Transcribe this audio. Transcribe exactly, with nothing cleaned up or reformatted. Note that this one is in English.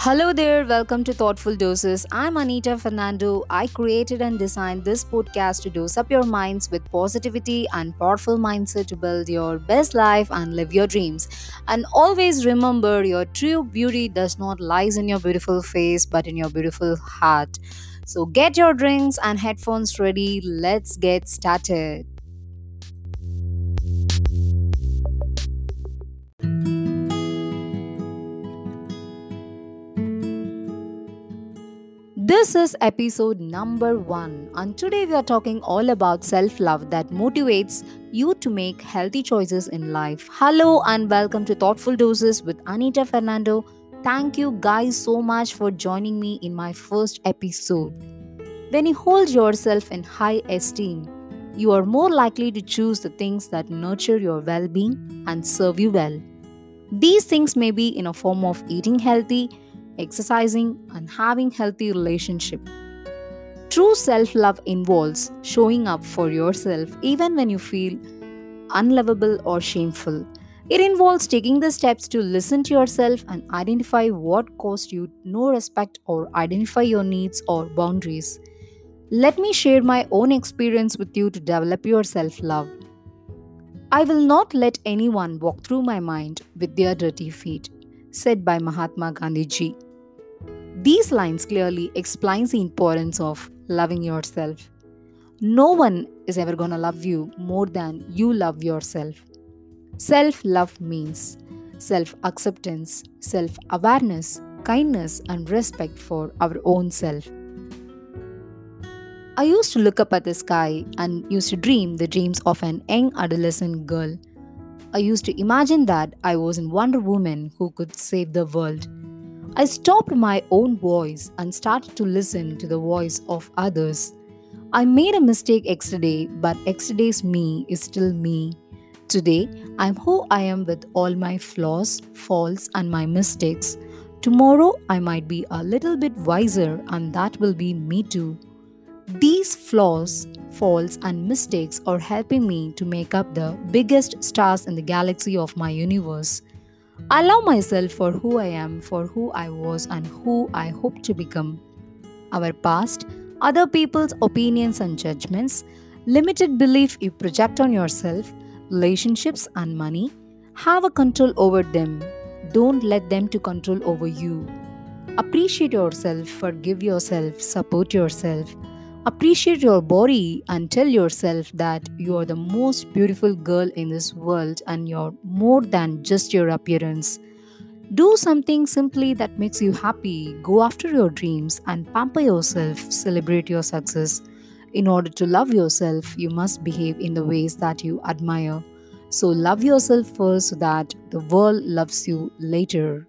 Hello there, welcome to Thoughtful Doses. I'm Anita Fernando. I created and designed this podcast to dose up your minds with positivity and powerful mindset to build your best life and live your dreams. And always remember, your true beauty does not lie in your beautiful face, but in your beautiful heart. So get your drinks and headphones ready. Let's get started. This is episode number one, and today we are talking all about self-love that motivates you to make healthy choices in life. Hello and welcome to Thoughtful Doses with Anita Fernando. Thank you guys so much for joining me in my first episode. When you hold yourself in high esteem, you are more likely to choose the things that nurture your well-being and serve you well. These things may be in a form of eating healthy, exercising, and having healthy relationship. True self-love involves showing up for yourself even when you feel unlovable or shameful. It involves taking the steps to listen to yourself and identify what caused you no respect or identify your needs or boundaries. Let me share my own experience with you to develop your self-love. I will not let anyone walk through my mind with their dirty feet, said by Mahatma Gandhiji. These lines clearly explains the importance of loving yourself. No one is ever going to love you more than you love yourself. Self-love means self-acceptance, self-awareness, kindness, and respect for our own self. I used to look up at the sky and used to dream the dreams of an young adolescent girl. I used to imagine that I was a Wonder Woman who could save the world. I stopped my own voice and started to listen to the voice of others. I made a mistake yesterday, but yesterday's me is still me. Today, I am who I am with all my flaws, faults, and my mistakes. Tomorrow, I might be a little bit wiser, and that will be me too. These flaws, faults, and mistakes are helping me to make up the biggest stars in the galaxy of my universe. I love myself for who I am, for who I was, and who I hope to become. Our past, other people's opinions and judgments, limited belief you project on yourself, relationships and money, have a control over them. Don't let them to control over you. Appreciate yourself, forgive yourself, support yourself. Appreciate your body and tell yourself that you are the most beautiful girl in this world and you're more than just your appearance. Do something simply that makes you happy. Go after your dreams and pamper yourself. Celebrate your success. In order to love yourself, you must behave in the ways that you admire. So love yourself first so that the world loves you later.